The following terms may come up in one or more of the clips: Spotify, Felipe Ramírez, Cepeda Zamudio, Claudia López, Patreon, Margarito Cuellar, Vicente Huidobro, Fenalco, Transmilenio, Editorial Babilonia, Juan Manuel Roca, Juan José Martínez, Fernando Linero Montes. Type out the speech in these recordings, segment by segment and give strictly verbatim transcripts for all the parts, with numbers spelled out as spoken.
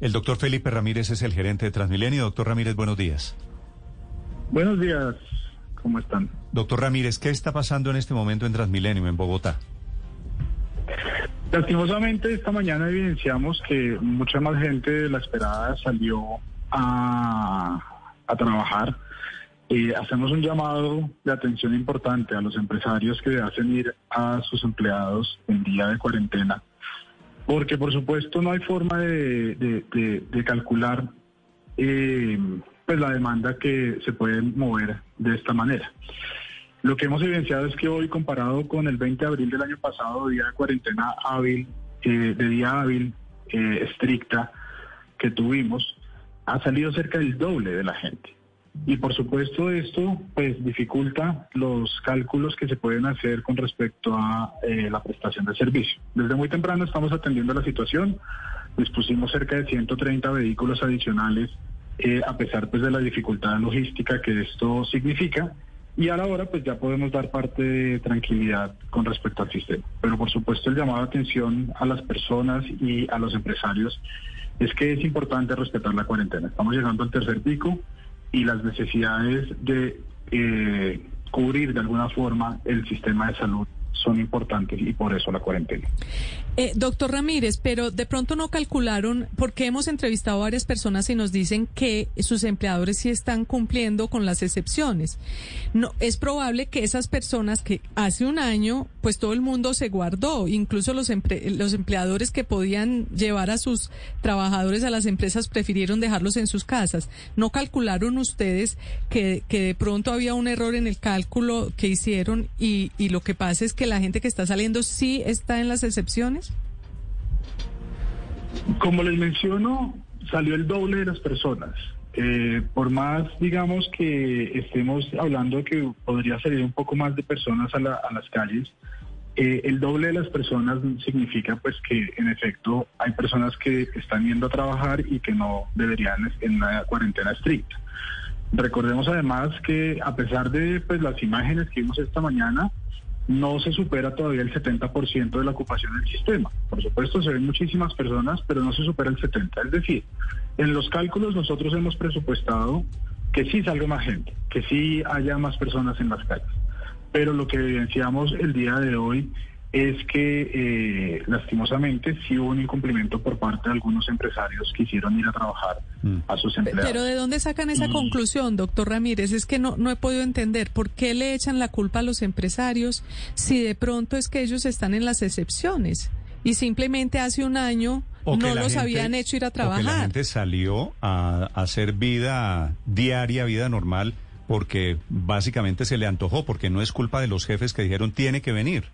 El doctor Felipe Ramírez es el gerente de Transmilenio. Doctor Ramírez, buenos días. Buenos días, ¿cómo están? Doctor Ramírez, ¿qué está pasando en este momento en Transmilenio, en Bogotá? Lastimosamente, esta mañana evidenciamos que mucha más gente de la esperada salió a, a trabajar. Eh, hacemos un llamado de atención importante a los empresarios que hacen ir a sus empleados en día de cuarentena, porque por supuesto no hay forma de, de, de, de calcular eh, pues la demanda que se puede mover de esta manera. Lo que hemos evidenciado es que hoy, comparado con el veinte de abril del año pasado, día de cuarentena hábil, eh, de día hábil eh, estricta que tuvimos, ha salido cerca del doble de la gente. Y por supuesto esto pues dificulta los cálculos que se pueden hacer con respecto a eh, la prestación de servicio. Desde muy temprano estamos atendiendo la situación, dispusimos cerca de ciento treinta vehículos adicionales eh, a pesar pues de la dificultad logística que esto significa, y ahora pues ya podemos dar parte de tranquilidad con respecto al sistema. Pero por supuesto el llamado de atención a las personas y a los empresarios es que es importante respetar la cuarentena. Estamos llegando al tercer pico y las necesidades de eh, cubrir de alguna forma el sistema de salud son importantes, y por eso la cuarentena. Eh, doctor Ramírez, pero de pronto no calcularon, porque hemos entrevistado a varias personas y nos dicen que sus empleadores sí están cumpliendo con las excepciones. No, es probable que esas personas que hace un año, pues todo el mundo se guardó, incluso los, emple- los empleadores que podían llevar a sus trabajadores a las empresas prefirieron dejarlos en sus casas. ¿No calcularon ustedes que, que de pronto había un error en el cálculo que hicieron y, y lo que pasa es que la gente que está saliendo sí está en las excepciones? Como les menciono, salió el doble de las personas. Eh, por más, digamos, que estemos hablando que podría salir un poco más de personas a, la, a las calles, eh, el doble de las personas significa pues que, en efecto, hay personas que están yendo a trabajar y que no deberían en una cuarentena estricta. Recordemos además que, a pesar de pues las imágenes que vimos esta mañana, no se supera todavía el setenta por ciento de la ocupación del sistema. Por supuesto, se ven muchísimas personas, pero no se supera el setenta por ciento. Es decir, en los cálculos nosotros hemos presupuestado que sí salga más gente, que sí haya más personas en las calles. Pero lo que evidenciamos el día de hoy es que, eh, lastimosamente, sí hubo un incumplimiento por parte de algunos empresarios que hicieron ir a trabajar mm. a sus empleados. Pero ¿de dónde sacan esa mm. conclusión, doctor Ramírez? Es que no, no he podido entender por qué le echan la culpa a los empresarios si de pronto es que ellos están en las excepciones y simplemente hace un año o no los gente, habían hecho ir a trabajar. O que la gente salió a, a hacer vida diaria, vida normal, porque básicamente se le antojó, porque no es culpa de los jefes que dijeron tiene que venir.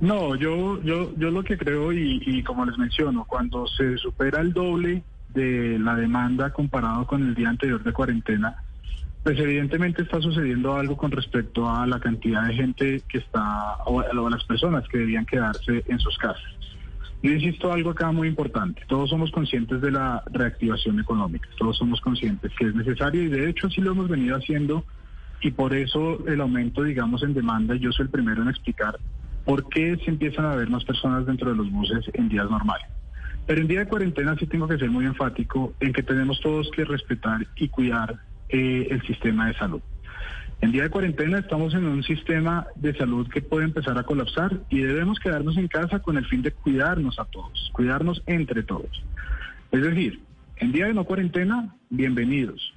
No, yo yo yo lo que creo, y, y como les menciono, cuando se supera el doble de la demanda comparado con el día anterior de cuarentena, pues evidentemente está sucediendo algo con respecto a la cantidad de gente que está, o a las personas que debían quedarse en sus casas. Yo insisto algo acá muy importante: todos somos conscientes de la reactivación económica, todos somos conscientes que es necesario, y de hecho sí lo hemos venido haciendo, y por eso el aumento, digamos, en demanda, yo soy el primero en explicar ¿por qué se empiezan a ver más personas dentro de los buses en días normales? Pero en día de cuarentena sí tengo que ser muy enfático en que tenemos todos que respetar y cuidar eh, el sistema de salud. En día de cuarentena estamos en un sistema de salud que puede empezar a colapsar y debemos quedarnos en casa con el fin de cuidarnos a todos, cuidarnos entre todos. Es decir, en día de no cuarentena, bienvenidos.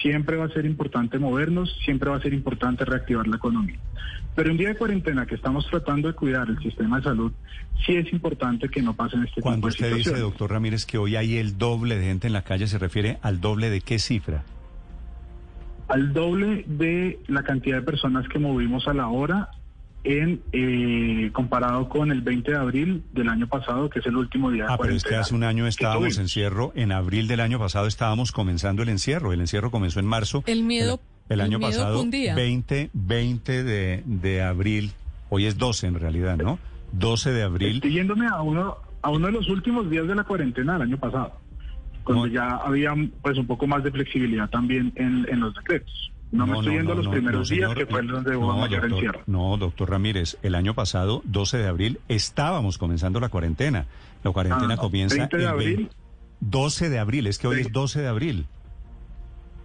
Siempre va a ser importante movernos, siempre va a ser importante reactivar la economía. Pero en día de cuarentena que estamos tratando de cuidar el sistema de salud, sí es importante que no pasen este tipo de situaciones. Cuando usted dice, doctor Ramírez, que hoy hay el doble de gente en la calle, ¿se refiere al doble de qué cifra? Al doble de la cantidad de personas que movimos a la hora en eh, comparado con el veinte de abril del año pasado, que es el último día de ah, cuarentena. Ah, pero es que hace un año estábamos en encierro, en abril del año pasado estábamos comenzando el encierro, el encierro comenzó en marzo. El miedo, el, el año el miedo pasado, cundía. veinte de abril, hoy es doce en realidad, ¿no? doce de abril. Estoy yéndome a uno, a uno de los últimos días de la cuarentena del año pasado, cuando no. ya había pues un poco más de flexibilidad también en, en los decretos. No, no me estoy yendo no, los no, primeros no, señor, días que fue donde hubo no, mayor doctor, encierro. No, doctor Ramírez, el año pasado, doce de abril, estábamos comenzando la cuarentena. La cuarentena ah, comienza el veinte de abril. doce de abril, es que hoy sí. Es doce de abril.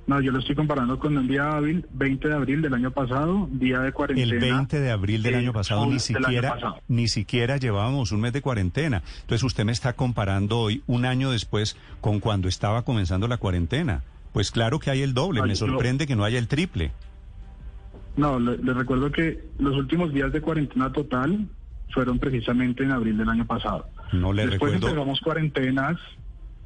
No, yo lo estoy comparando con un día hábil, veinte de abril del año pasado, día de cuarentena. El veinte de abril del año pasado, ni siquiera, año pasado. ni siquiera llevábamos un mes de cuarentena. Entonces usted me está comparando hoy, un año después, con cuando estaba comenzando la cuarentena. Pues claro que hay el doble, Ay, me sorprende yo, que no haya el triple. No, le, le recuerdo que los últimos días de cuarentena total fueron precisamente en abril del año pasado. No le después recuerdo... empezamos cuarentenas...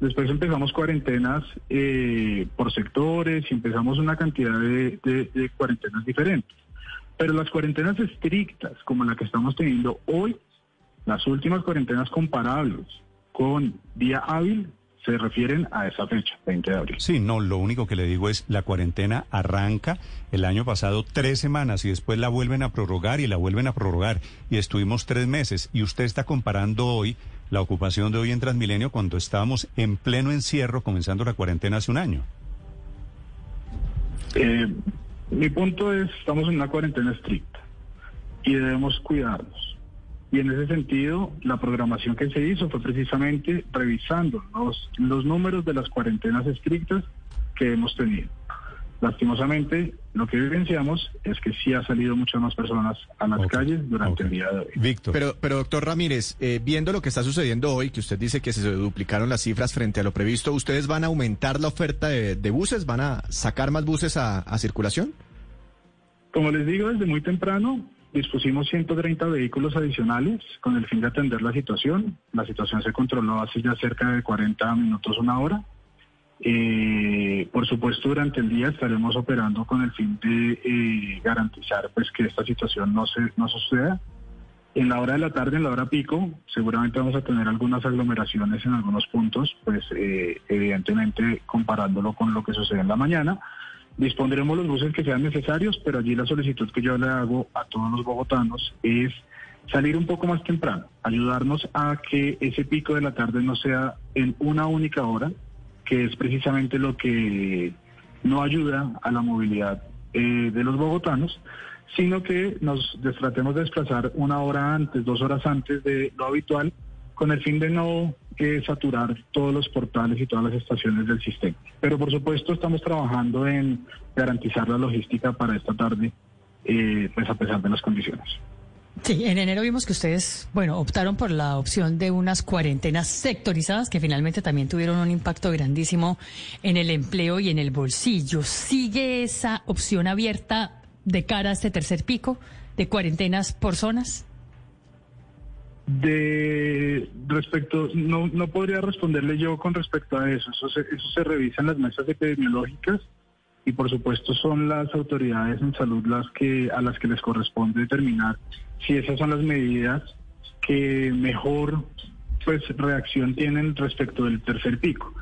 Después empezamos cuarentenas eh, por sectores y empezamos una cantidad de, de, de cuarentenas diferentes. Pero las cuarentenas estrictas, como la que estamos teniendo hoy, las últimas cuarentenas comparables con día hábil, se refieren a esa fecha, veinte de abril. Sí, no, lo único que le digo es la cuarentena arranca el año pasado tres semanas y después la vuelven a prorrogar y la vuelven a prorrogar y estuvimos tres meses y usted está comparando hoy la ocupación de hoy en Transmilenio cuando estábamos en pleno encierro comenzando la cuarentena hace un año. Eh, mi punto es, estamos en una cuarentena estricta y debemos cuidarnos. Y en ese sentido, la programación que se hizo fue precisamente revisando los, los números de las cuarentenas estrictas que hemos tenido. Lastimosamente, lo que vivenciamos es que sí ha salido muchas más personas a las okay, calles durante okay. el día de hoy. Víctor. Pero, pero doctor Ramírez, eh, viendo lo que está sucediendo hoy, que usted dice que se duplicaron las cifras frente a lo previsto, ¿ustedes van a aumentar la oferta de, de buses? ¿Van a sacar más buses a, a circulación? Como les digo, desde muy temprano dispusimos ciento treinta vehículos adicionales con el fin de atender la situación. La situación se controló hace ya cerca de cuarenta minutos, una hora. Eh, por supuesto, durante el día estaremos operando con el fin de eh, garantizar pues que esta situación no se no suceda. En la hora de la tarde, en la hora pico, seguramente vamos a tener algunas aglomeraciones en algunos puntos, pues eh, evidentemente comparándolo con lo que sucede en la mañana. Dispondremos los buses que sean necesarios, pero allí la solicitud que yo le hago a todos los bogotanos es salir un poco más temprano, ayudarnos a que ese pico de la tarde no sea en una única hora, que es precisamente lo que no ayuda a la movilidad eh, de los bogotanos, sino que nos tratemos de desplazar una hora antes, dos horas antes de lo habitual, con el fin de no eh, saturar todos los portales y todas las estaciones del sistema. Pero por supuesto estamos trabajando en garantizar la logística para esta tarde, eh, pues a pesar de las condiciones. Sí, en enero vimos que ustedes, bueno, optaron por la opción de unas cuarentenas sectorizadas que finalmente también tuvieron un impacto grandísimo en el empleo y en el bolsillo. ¿Sigue esa opción abierta de cara a este tercer pico de cuarentenas por zonas? De respecto, no, no podría responderle yo con respecto a eso. Eso se, eso se revisa en las mesas epidemiológicas y por supuesto son las autoridades en salud las que a las que les corresponde determinar si esas son las medidas que mejor pues reacción tienen respecto del tercer pico.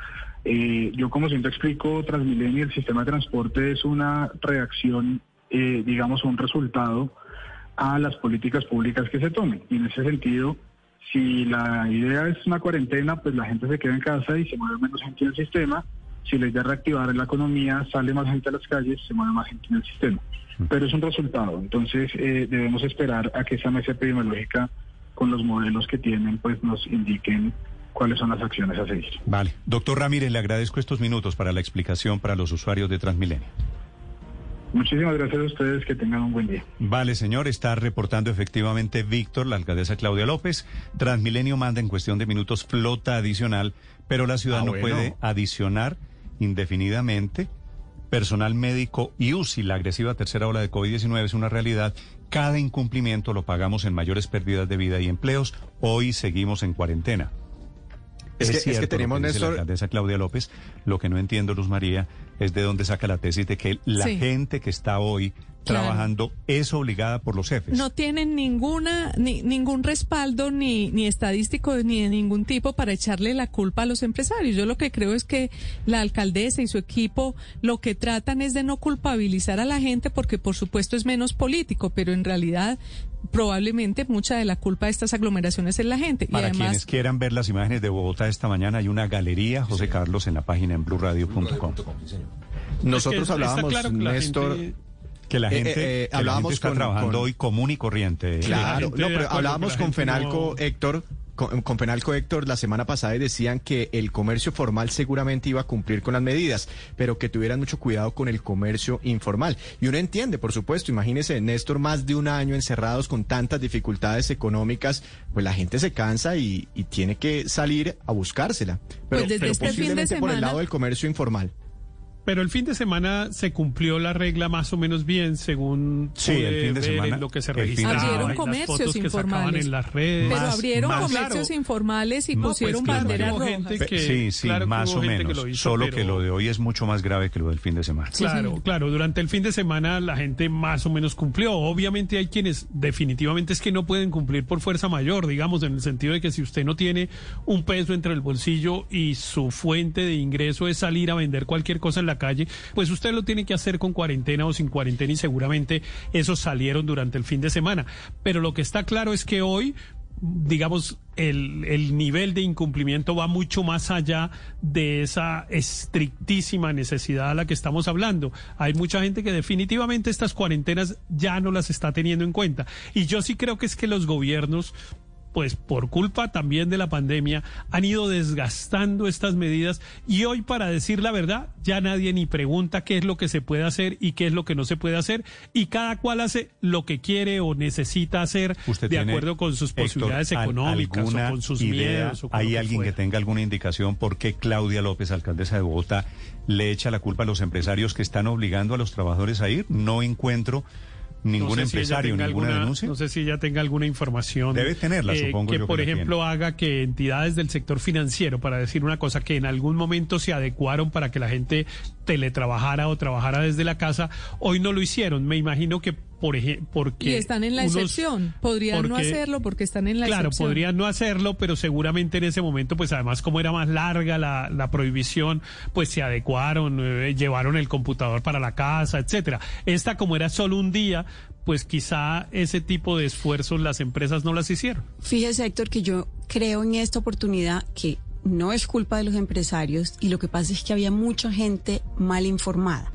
Eh, yo como siempre explico, Transmilenio, el sistema de transporte es una reacción, eh, digamos un resultado a las políticas públicas que se tomen. Y en ese sentido, si la idea es una cuarentena, pues la gente se queda en casa y se mueve menos gente en el sistema. Si la idea es reactivar la economía, sale más gente a las calles, se mueve más gente en el sistema. Pero es un resultado. Entonces, eh, debemos esperar a que esa mesa epidemiológica, con los modelos que tienen, pues nos indiquen cuáles son las acciones a seguir. Vale. Doctor Ramírez, le agradezco estos minutos para la explicación para los usuarios de Transmilenio. Muchísimas gracias a ustedes, que tengan un buen día. Vale, señor, está reportando efectivamente Víctor, la alcaldesa Claudia López. Transmilenio manda en cuestión de minutos flota adicional, pero la ciudad ah, no bueno. puede adicionar indefinidamente personal médico y U C I. La agresiva tercera ola de COVID diecinueve es una realidad. Cada incumplimiento lo pagamos en mayores pérdidas de vida y empleos. Hoy seguimos en cuarentena. Es, es, que, cierto, es que tenemos, lo que dice Néstor, la alcaldesa Claudia López. Lo que no entiendo, Luz María, es de dónde saca la tesis de que la sí. gente que está hoy trabajando claro. es obligada por los jefes. No tienen ninguna ni, ningún respaldo ni, ni estadístico ni de ningún tipo para echarle la culpa a los empresarios. Yo lo que creo es que la alcaldesa y su equipo lo que tratan es de no culpabilizar a la gente porque por supuesto es menos político, pero en realidad probablemente mucha de la culpa de estas aglomeraciones es la gente. Para y además, quienes quieran ver las imágenes de Bogotá esta mañana, hay una galería, José sí. Carlos, en la página en blue radio punto com. Nosotros hablábamos, claro, Néstor... Gente... Que la gente, eh, eh, que la gente está con, trabajando con, hoy común y corriente. Claro, no, pero hablábamos con Fenalco, no... Héctor... Con, con Fenalco, Héctor, la semana pasada decían que el comercio formal seguramente iba a cumplir con las medidas, pero que tuvieran mucho cuidado con el comercio informal. Y uno entiende, por supuesto, imagínese, Néstor, más de un año encerrados con tantas dificultades económicas, pues la gente se cansa y, y tiene que salir a buscársela. Pero, pues desde pero este posiblemente fin de semana... por el lado del comercio informal. Pero el fin de semana se cumplió la regla más o menos bien, según sí, el fin de semana, en lo que se registraba. Abrieron comercios informales. En las redes. Pero abrieron más, comercios claro, informales y no, pusieron pues, banderas claro, rojas. Que, sí, sí, claro, más o menos. Que hizo, solo pero, que lo de hoy es mucho más grave que lo del fin de semana. Sí, claro, sí. claro. Durante el fin de semana la gente más o menos cumplió. Obviamente hay quienes definitivamente es que no pueden cumplir por fuerza mayor, digamos, en el sentido de que si usted no tiene un peso entre el bolsillo y su fuente de ingreso es salir a vender cualquier cosa en la calle, pues usted lo tiene que hacer con cuarentena o sin cuarentena, y seguramente esos salieron durante el fin de semana. Pero lo que está claro es que hoy, digamos, el, el nivel de incumplimiento va mucho más allá de esa estrictísima necesidad a la que estamos hablando. Hay mucha gente que definitivamente estas cuarentenas ya no las está teniendo en cuenta. Y yo sí creo que es que los gobiernos... pues por culpa también de la pandemia, han ido desgastando estas medidas y hoy, para decir la verdad, ya nadie ni pregunta qué es lo que se puede hacer y qué es lo que no se puede hacer, y cada cual hace lo que quiere o necesita hacer de acuerdo con sus posibilidades económicas o con sus miedos. ¿Hay alguien que tenga alguna indicación por qué Claudia López, alcaldesa de Bogotá, le echa la culpa a los empresarios que están obligando a los trabajadores a ir? No encuentro... ningún no sé empresario, si ninguna alguna, denuncia. No sé si ya tenga alguna información. Debe tenerla, eh, supongo que, yo por que ejemplo, tiene. Haga que entidades del sector financiero, para decir una cosa, que en algún momento se adecuaron para que la gente teletrabajara o trabajara desde la casa, hoy no lo hicieron. Me imagino que por ejemplo, porque y están en la unos, excepción, podrían porque, no hacerlo porque están en la claro, excepción. Claro, podrían no hacerlo, pero seguramente en ese momento, pues además como era más larga la, la prohibición, pues se adecuaron, eh, llevaron el computador para la casa, etcétera. Esta, como era solo un día, pues quizá ese tipo de esfuerzos las empresas no las hicieron. Fíjese, Héctor, que yo creo en esta oportunidad que no es culpa de los empresarios, y lo que pasa es que había mucha gente mal informada.